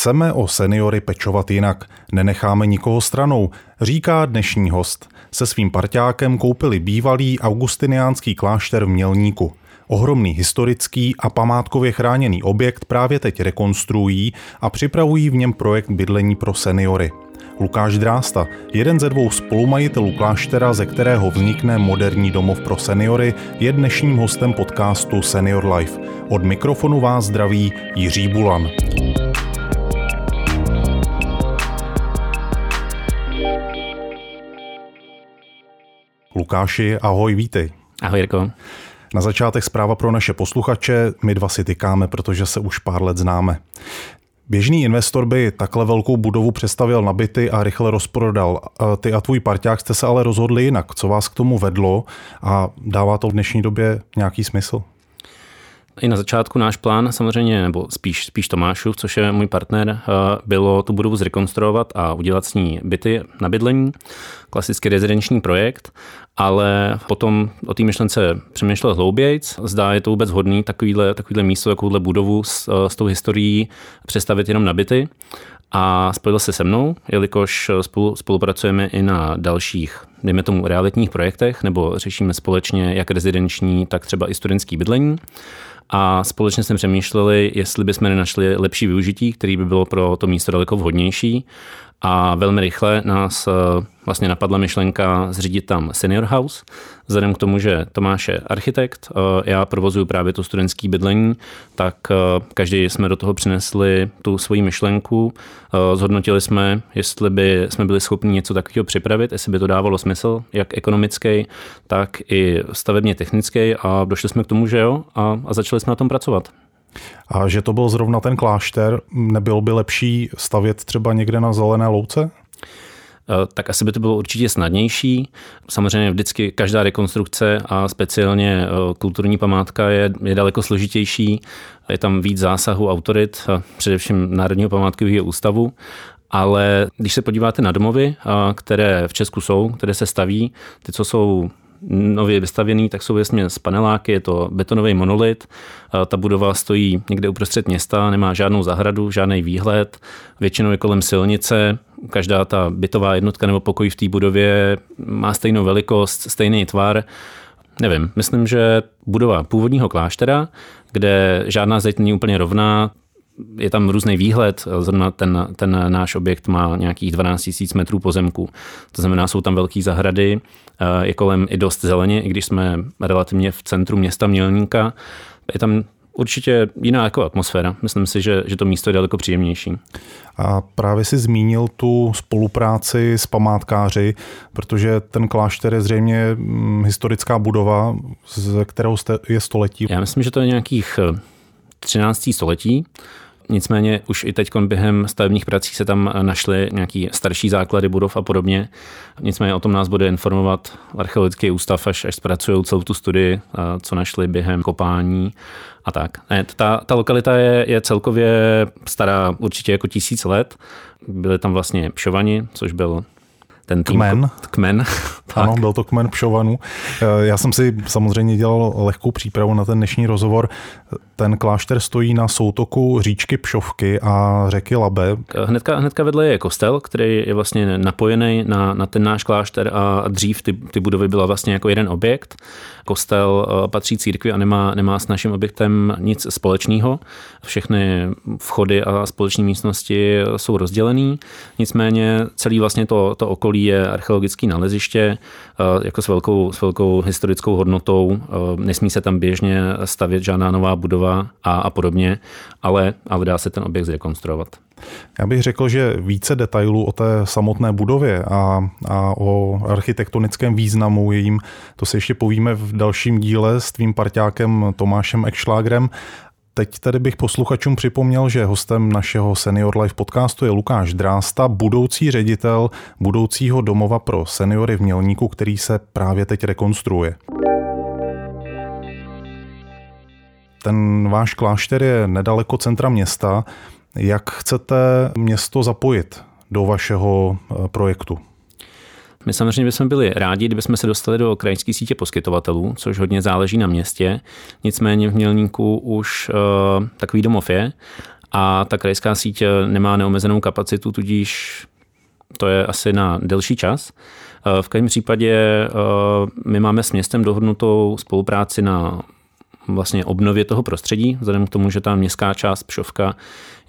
Chceme o seniory pečovat jinak, nenecháme nikoho stranou, říká dnešní host. Se svým parťákem koupili bývalý augustiniánský klášter v Mělníku. Ohromný historický a památkově chráněný objekt právě teď rekonstruují a připravují v něm projekt bydlení pro seniory. Lukáš Drásta, jeden ze dvou spolumajitelů kláštera, ze kterého vznikne moderní domov pro seniory, je dnešním hostem podcastu Senior Life. Od mikrofonu vás zdraví Jiří Bulan. Lukáši, ahoj, vítej. Ahoj, Jirko. Na začátek zpráva pro naše posluchače. My dva si tykáme, protože se už pár let známe. Běžný investor by takhle velkou budovu přestavěl na byty a rychle rozprodal. Ty a tvůj parťák jste se ale rozhodli jinak. Co vás k tomu vedlo a dává to v dnešní době nějaký smysl? I na začátku náš plán samozřejmě, nebo spíš Tomášův, což je můj partner, bylo tu budovu zrekonstruovat a udělat s ní byty na bydlení, klasický rezidenční projekt, ale potom o té myšlence přemýšlel hloubějc. Zdá je to vůbec hodný takovýhle místo, takovouhle budovu s tou historií přestavit jenom na byty. A spojil se se mnou, jelikož spolupracujeme i na dalších, dejme tomu, realitních projektech, nebo řešíme společně jak rezidenční, tak třeba i studentský bydlení. A společně jsme přemýšleli, jestli bychom nenašli lepší využití, které by bylo pro to místo daleko vhodnější. A velmi rychle nás vlastně napadla myšlenka zřídit tam senior house. Vzhledem k tomu, že Tomáš je architekt, já provozuju právě to studentské bydlení, tak každý jsme do toho přinesli tu svoji myšlenku. Zhodnotili jsme, jestli by jsme byli schopni něco takového připravit, jestli by to dávalo smysl, jak ekonomický, tak i stavebně technický, a došli jsme k tomu, že jo, a začali jsme na tom pracovat. A že to byl zrovna ten klášter, nebylo by lepší stavět třeba někde na zelené louce? Tak asi by to bylo určitě snadnější. Samozřejmě vždycky každá rekonstrukce a speciálně kulturní památka je daleko složitější. Je tam víc zásahu autorit, především Národního památkového ústavu. Ale když se podíváte na domovy, které v Česku jsou, které se staví, ty, co jsou nově vystavěný, tak jsou vlastně z paneláky, je to betonový monolit. Ta budova stojí někde uprostřed města, nemá žádnou zahradu, žádný výhled, většinou je kolem silnice. Každá ta bytová jednotka nebo pokoj v té budově má stejnou velikost, stejný tvar. Nevím, myslím, že budova původního kláštera, kde žádná zeď není úplně rovná, je tam různý výhled, zrovna ten náš objekt má nějakých 12 000 metrů pozemku. To znamená, jsou tam velké zahrady, je kolem i dost zeleně, i když jsme relativně v centru města Mělníka. Je tam určitě jiná jako atmosféra. Myslím si, že to místo je daleko příjemnější. A právě si zmínil tu spolupráci s památkáři, protože ten klášter je zřejmě historická budova, ze kterého je století. Já myslím, že to je nějakých 13. století. Nicméně už i teď během stavebních prací se tam našly nějaké starší základy budov a podobně. Nicméně o tom nás bude informovat archeologický ústav, až zpracují celou tu studii, co našli během kopání a tak. Ta lokalita je celkově stará určitě jako 1000 let. Byli tam vlastně Pšovani, což byl ten tým. Kmen. Ano, byl to kmen Pšovanů. Já jsem si samozřejmě dělal lehkou přípravu na ten dnešní rozhovor. Ten klášter stojí na soutoku říčky Pšovky a řeky Labe. Hnedka vedle je kostel, který je vlastně napojený na ten náš klášter, a dřív ty budovy byla vlastně jako jeden objekt. Kostel patří církvi a nemá s naším objektem nic společného. Všechny vchody a společní místnosti jsou rozdělený. Nicméně celý vlastně to okolí je archeologické naleziště jako s velkou historickou hodnotou. Nesmí se tam běžně stavět žádná nová budova a podobně, ale dá se ten objekt zrekonstruovat. Já bych řekl, že více detailů o té samotné budově a o architektonickém významu jejím, to si ještě povíme v dalším díle s tvým parťákem Tomášem Ekšlágrem. Teď tady bych posluchačům připomněl, že hostem našeho Senior Life podcastu je Lukáš Drásta, budoucí ředitel budoucího domova pro seniory v Mělníku, který se právě teď rekonstruuje. Ten váš klášter je nedaleko centra města. Jak chcete město zapojit do vašeho projektu? My samozřejmě bychom byli rádi, kdybychom se dostali do krajské sítě poskytovatelů, což hodně záleží na městě. Nicméně v Mělníku už takový domov je a ta krajská síť nemá neomezenou kapacitu, tudíž to je asi na delší čas. V každém případě my máme s městem dohodnutou spolupráci na vlastně obnově toho prostředí, vzhledem k tomu, že ta městská část Pšovka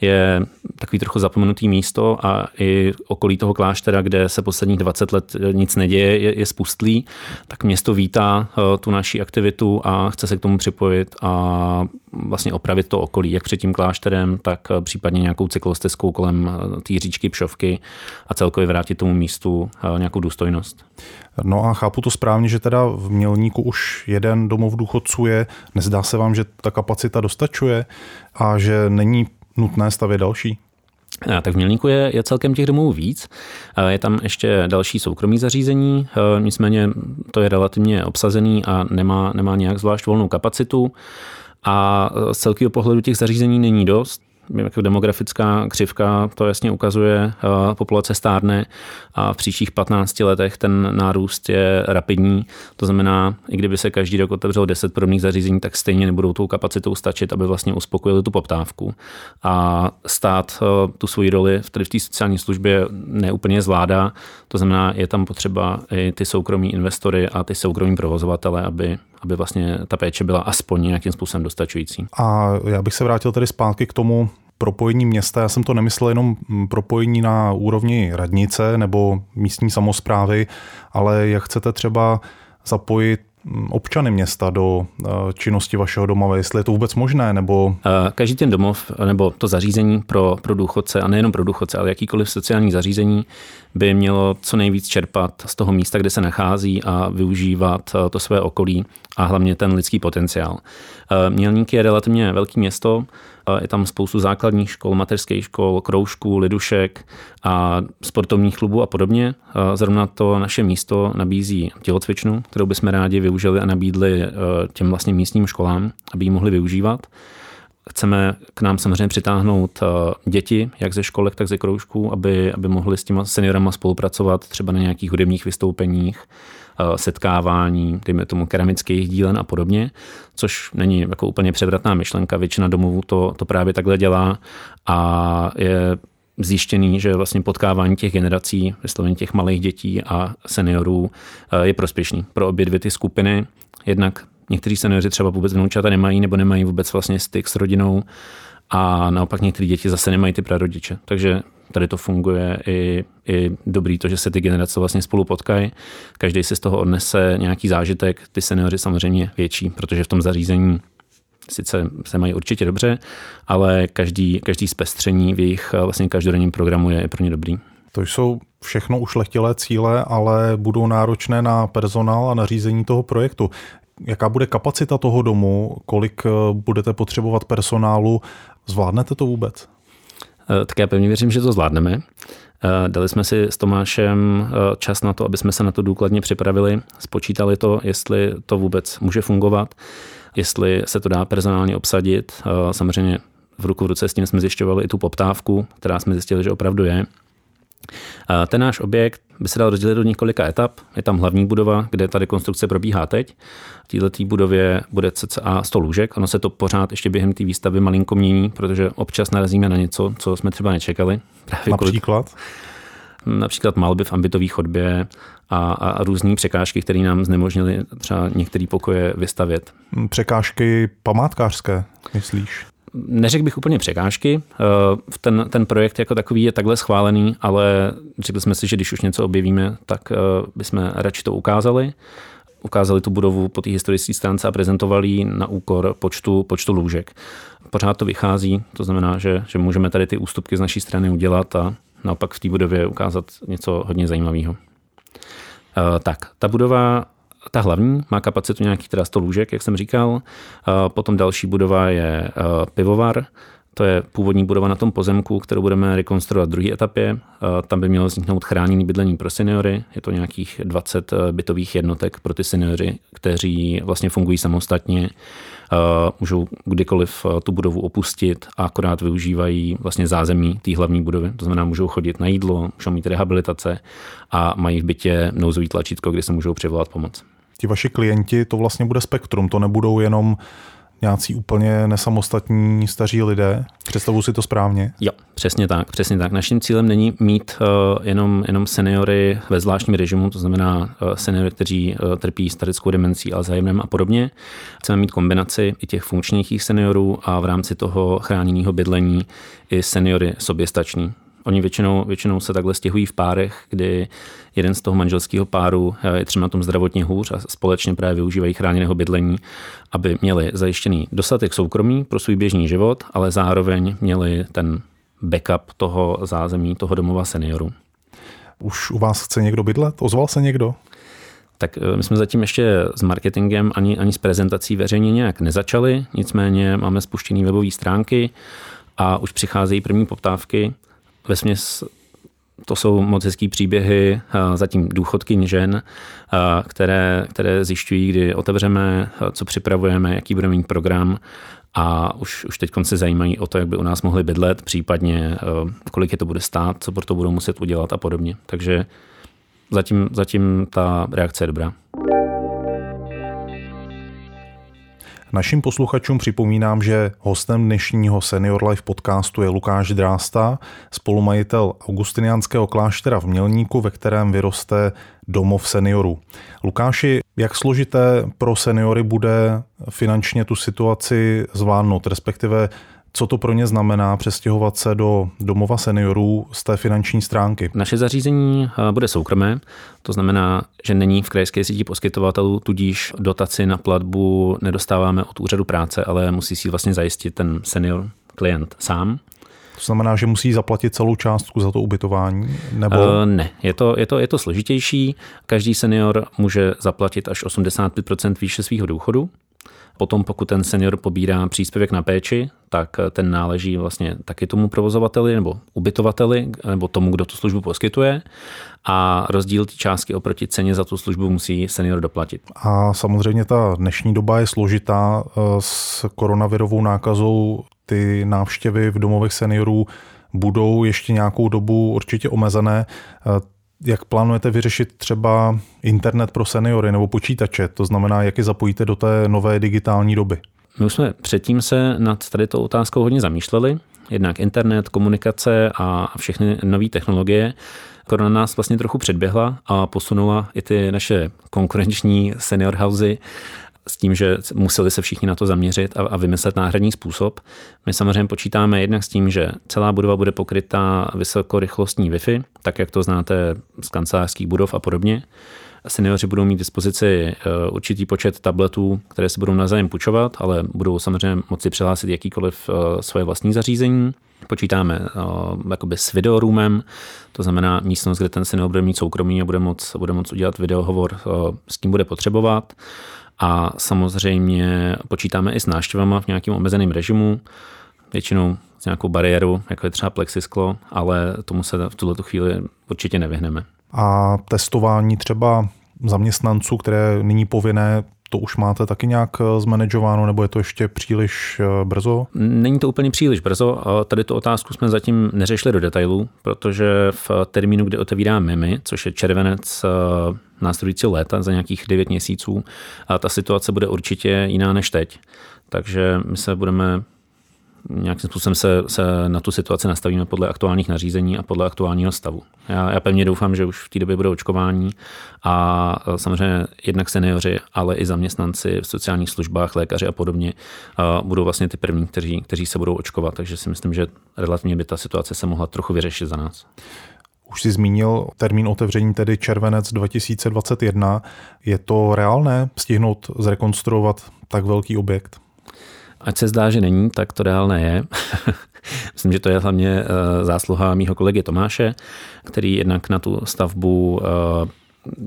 je takový trochu zapomenutý místo a i okolí toho kláštera, kde se posledních 20 let nic neděje, je spustlý, tak město vítá tu naši aktivitu a chce se k tomu připojit a vlastně opravit to okolí, jak před tím klášterem, tak případně nějakou cyklostezkou kolem té říčky Pšovky a celkově vrátit tomu místu nějakou důstojnost. No a chápu to správně, že teda v Mělníku už jeden domov důchodců je. Nezdá se vám, že ta kapacita dostačuje a že není nutné stavět další? Tak v Mělníku je celkem těch domů víc. Je tam ještě další soukromé zařízení, nicméně to je relativně obsazený a nemá nějak zvlášť volnou kapacitu. A z celkého pohledu těch zařízení není dost. Jako demografická křivka to jasně ukazuje, populace stárne a v příštích 15 letech ten nárůst je rapidní. To znamená, i kdyby se každý rok otevřelo 10 podobných zařízení, tak stejně nebudou tou kapacitou stačit, aby vlastně uspokojili tu poptávku. A stát tu svoji roli v té sociální službě neúplně zvládá. To znamená, je tam potřeba i ty soukromí investory a ty soukromí provozovatele, aby vlastně ta péče byla aspoň nějakým způsobem dostačující. A já bych se vrátil tedy zpátky k tomu propojení města. Já jsem to nemyslel jenom propojení na úrovni radnice nebo místní samosprávy, ale jak chcete třeba zapojit občany města do činnosti vašeho domova, jestli je to vůbec možné, nebo... Každý ten domov, nebo to zařízení pro důchodce, a nejenom pro důchodce, ale jakýkoliv sociální zařízení by mělo co nejvíc čerpat z toho místa, kde se nachází a využívat to své okolí a hlavně ten lidský potenciál. Mělník je relativně velké město, je tam spoustu základních škol, mateřských škol, kroužků, lidušek a sportovních klubů a podobně. Zrovna to naše místo nabízí tělocvičnu, kterou bychom rádi využili a nabídli těm vlastně místním školám, aby ji mohli využívat. Chceme k nám samozřejmě přitáhnout děti, jak ze školek, tak ze kroužků, aby mohli s těma seniorama spolupracovat třeba na nějakých hudebních vystoupeních, setkávání, dejme tomu keramických dílen a podobně, což není jako úplně převratná myšlenka. Většina domovů to právě takhle dělá a je zjištěný, že vlastně potkávání těch generací, vysloveně těch malých dětí a seniorů je prospěšný pro obě dvě ty skupiny. Jednak někteří seniori třeba vůbec vnoučata nemají nebo nemají vůbec vlastně styk s rodinou a naopak některé děti zase nemají ty prarodiče. Takže tady to funguje i dobrý to, že se ty generace vlastně spolu potkají. Každý si z toho odnese nějaký zážitek, ty seniori samozřejmě větší, protože v tom zařízení sice se mají určitě dobře, ale každý zpestření v jejich vlastně každodenním programu je pro ně dobrý. To jsou všechno ušlechtilé cíle, ale budou náročné na personál a na řízení toho projektu. Jaká bude kapacita toho domu, kolik budete potřebovat personálu, zvládnete to vůbec? Tak já pevně věřím, že to zvládneme. Dali jsme si s Tomášem čas na to, aby jsme se na to důkladně připravili, spočítali to, jestli to vůbec může fungovat, jestli se to dá personálně obsadit. Samozřejmě v ruku v ruce s tím jsme zjišťovali i tu poptávku, která jsme zjistili, že opravdu je. Ten náš objekt by se dal rozdělit do několika etap. Je tam hlavní budova, kde ta rekonstrukce probíhá teď. V této budově bude cca 100 lůžek. Ono se to pořád ještě během té výstavy malinko mění, protože občas narazíme na něco, co jsme třeba nečekali. Právě například malby v ambitový chodbě a různé překážky, které nám znemožnily třeba některé pokoje vystavět. Překážky památkářské, myslíš? Neřekl bych úplně překážky. Ten projekt jako takový je takhle schválený, ale řekli jsme si, že když už něco objevíme, tak bychom radši to ukázali. Ukázali tu budovu po té historické stránce a prezentovali ji na úkor počtu lůžek. Pořád to vychází, to znamená, že můžeme tady ty ústupky z naší strany udělat a naopak v té budově ukázat něco hodně zajímavého. Tak, ta budova... Ta hlavní má kapacitu nějakých 100 lůžek, jak jsem říkal. Potom další budova je pivovar. To je původní budova na tom pozemku, kterou budeme rekonstruovat v druhé etapě. Tam by mělo vzniknout chráněné bydlení pro seniory. Je to nějakých 20 bytových jednotek pro ty seniory, kteří vlastně fungují samostatně. Můžou kdykoliv tu budovu opustit a akorát využívají vlastně zázemí té hlavní budovy. To znamená, můžou chodit na jídlo, můžou mít rehabilitace a mají v bytě nouzový tlačítko, kde se můžou přivolat pomoc. Ti vaši klienti, to vlastně bude spektrum, to nebudou jenom nějací úplně nesamostatní staří lidé. Představuji si to správně? Jo, přesně tak, přesně tak. Naším cílem není mít jenom seniory ve zvláštním režimu, to znamená seniory, kteří trpí starickou demencí, Alzheimerem a podobně. Chceme mít kombinaci i těch funkčnějších seniorů a v rámci toho chráněného bydlení i seniory soběstační. Oni většinou se takhle stěhují v párech, kdy jeden z toho manželského páru je třeba na tom zdravotně hůř a společně právě využívají chráněného bydlení, aby měli zajištěný dostatek soukromí pro svůj běžný život, ale zároveň měli ten backup toho zázemí, toho domova seniorů. Už u vás chce někdo bydlet? Ozval se někdo? Tak my jsme zatím ještě s marketingem ani s prezentací veřejně nějak nezačali, nicméně máme spuštěné webové stránky a už přicházejí první poptávky. Vesměs to jsou moc hezký příběhy zatím důchodkyň žen, které zjišťují, kdy otevřeme, co připravujeme, jaký budeme mít program a už teď se zajímají o to, jak by u nás mohli bydlet, případně kolik je to bude stát, co pro to budou muset udělat a podobně. Takže zatím ta reakce je dobrá. Našim posluchačům připomínám, že hostem dnešního Senior Life podcastu je Lukáš Drásta, spolumajitel Augustiniánského kláštera v Mělníku, ve kterém vyroste domov seniorů. Lukáši, jak složité pro seniory bude finančně tu situaci zvládnout, respektive co to pro ně znamená přestěhovat se do domova seniorů z té finanční stránky? Naše zařízení bude soukromé, to znamená, že není v krajské síti poskytovatelů, tudíž dotaci na platbu nedostáváme od úřadu práce, ale musí si vlastně zajistit ten senior klient sám. To znamená, že musí zaplatit celou částku za to ubytování? Nebo... Ne, je to složitější. Každý senior může zaplatit až 85% výše svého důchodu. Potom, pokud ten senior pobírá příspěvek na péči, tak ten náleží vlastně taky tomu provozovateli nebo ubytovateli, nebo tomu, kdo tu službu poskytuje. A rozdíl té částky oproti ceně za tu službu musí senior doplatit. A samozřejmě ta dnešní doba je složitá. S koronavirovou nákazou ty návštěvy v domovech seniorů budou ještě nějakou dobu určitě omezené. Jak plánujete vyřešit třeba internet pro seniory nebo počítače? To znamená, jak je zapojíte do té nové digitální doby? My už jsme předtím se nad tady tou otázkou hodně zamýšleli. Jednak internet, komunikace a všechny nové technologie. Korona nás vlastně trochu předběhla a posunula i ty naše konkurenční senior housey s tím, že museli se všichni na to zaměřit a vymyslet náhradní způsob. My samozřejmě počítáme jednak s tím, že celá budova bude pokrytá vysokorychlostní Wi-Fi, tak jak to znáte z kancelářských budov a podobně. Senioři budou mít k dispozici určitý počet tabletů, které si budou navzájem půjčovat, ale budou samozřejmě moci přihlásit jakýkoliv svoje vlastní zařízení. Počítáme jakoby s videorumem, to znamená místnost, kde ten senior bude mít soukromí a bude moct udělat videohovor, s kým bude potřebovat. A samozřejmě počítáme i s návštěvama v nějakém omezeném režimu, většinou s nějakou bariérou, jako je třeba plexisklo, ale tomu se v tuto chvíli určitě nevyhneme. A testování třeba zaměstnanců, které nyní povinné, to už máte taky nějak zmanageováno, nebo je to ještě příliš brzo? Není to úplně příliš brzo. Tady tu otázku jsme zatím neřešili do detailů, protože v termínu, kdy otevíráme my, což je červenec následujícího léta, za nějakých 9 měsíců, a ta situace bude určitě jiná než teď. Takže my se budeme nějakým způsobem se na tu situaci nastavíme podle aktuálních nařízení a podle aktuálního stavu. Já pevně doufám, že už v té době bude očkování a samozřejmě jednak seniori, ale i zaměstnanci v sociálních službách, lékaři a podobně budou vlastně ty první, kteří se budou očkovat, takže si myslím, že relativně by ta situace se mohla trochu vyřešit za nás. Už jsi zmínil termín otevření, tedy červenec 2021. Je to reálné stihnout zrekonstruovat tak velký objekt? Ať se zdá, že není, tak to reálné je. Myslím, že to je hlavně zásluha mýho kolegy Tomáše, který jednak na tu stavbu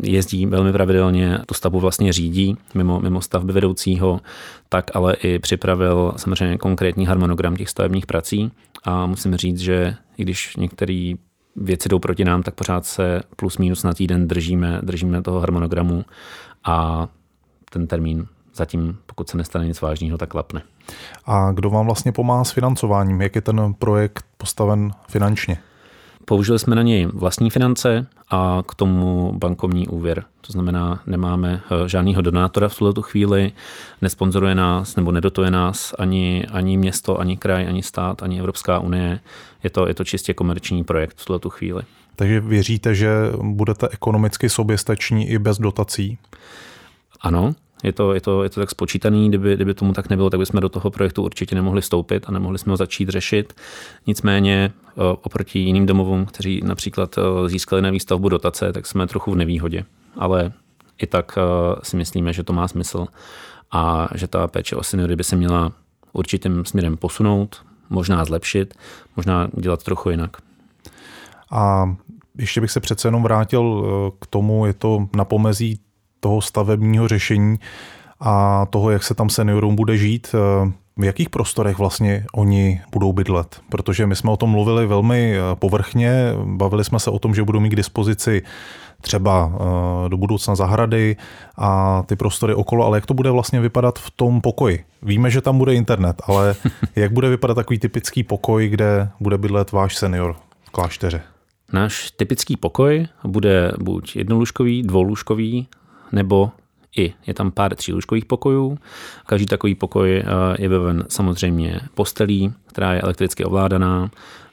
jezdí velmi pravidelně, tu stavbu vlastně řídí mimo stavby vedoucího, tak ale i připravil samozřejmě konkrétní harmonogram těch stavebních prací a musím říct, že i když některé věci jdou proti nám, tak pořád se plus minus na týden držíme toho harmonogramu a ten termín zatím, pokud se nestane nic vážného, tak klapne. A kdo vám vlastně pomáhá s financováním? Jak je ten projekt postaven finančně? Použili jsme na něj vlastní finance a k tomu bankovní úvěr. To znamená, nemáme žádného donátora v tuto chvíli, nesponzoruje nás nebo nedotuje nás ani město, ani kraj, ani stát, ani Evropská unie. Je to čistě komerční projekt v tuto chvíli. Takže věříte, že budete ekonomicky soběstační i bez dotací? Ano. Je to tak spočítaný, kdyby tomu tak nebylo, tak bychom do toho projektu určitě nemohli vstoupit a nemohli jsme ho začít řešit. Nicméně oproti jiným domovům, kteří například získali na výstavbu dotace, tak jsme trochu v nevýhodě. Ale i tak si myslíme, že to má smysl a že ta péče o seniory by se měla určitým směrem posunout, možná zlepšit, možná dělat trochu jinak. A ještě bych se přece jenom vrátil k tomu, je to na pomezí toho stavebního řešení a toho, jak se tam seniorům bude žít, v jakých prostorech vlastně oni budou bydlet. Protože my jsme o tom mluvili velmi povrchně, bavili jsme se o tom, že budou mít k dispozici třeba do budoucna zahrady a ty prostory okolo, ale jak to bude vlastně vypadat v tom pokoji? Víme, že tam bude internet, ale jak bude vypadat takový typický pokoj, kde bude bydlet váš senior v klášteře? Náš typický pokoj bude buď jednolůžkový, dvoulůžkový, nebo je tam pár třílůžkových pokojů. Každý takový pokoj je vybaven samozřejmě postelí, která je elektricky ovládaná,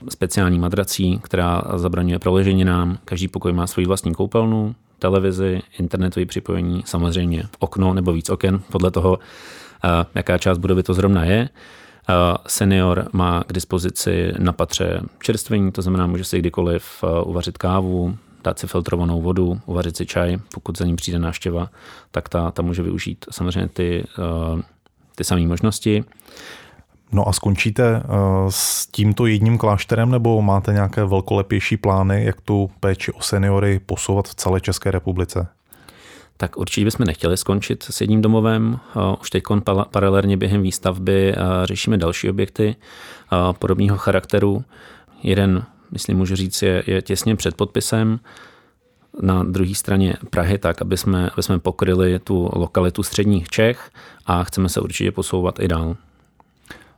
speciální madrací, která zabraňuje proleženinám. Každý pokoj má svoji vlastní koupelnu, televizi, internetové připojení, samozřejmě okno nebo víc oken, podle toho, jaká část budovy to zrovna je. Senior má k dispozici na patře čerstvení, to znamená, může si kdykoliv uvařit kávu, dát si filtrovanou vodu, uvařit si čaj, pokud za ní přijde návštěva, tak ta může využít samozřejmě ty samé možnosti. No a skončíte s tímto jedním klášterem, nebo máte nějaké velkolepější plány, jak tu péči o seniory posouvat v celé České republice? Tak určitě bychom nechtěli skončit s jedním domovem. Už teď paralelně během výstavby řešíme další objekty podobného charakteru. Jeden, myslím, můžu říct, je těsně před podpisem na druhé straně Prahy, tak aby jsme pokryli tu lokalitu středních Čech a chceme se určitě posouvat i dál.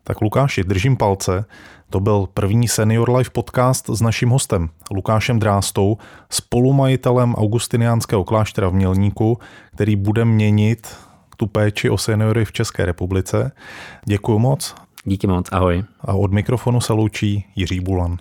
Tak Lukáši, držím palce. To byl první Senior Life podcast s naším hostem Lukášem Drástou, spolumajitelem Augustiniánského kláštera v Mělníku, který bude měnit tu péči o seniory v České republice. Děkuju moc. Díky moc, ahoj. A od mikrofonu se loučí Jiří Bulan.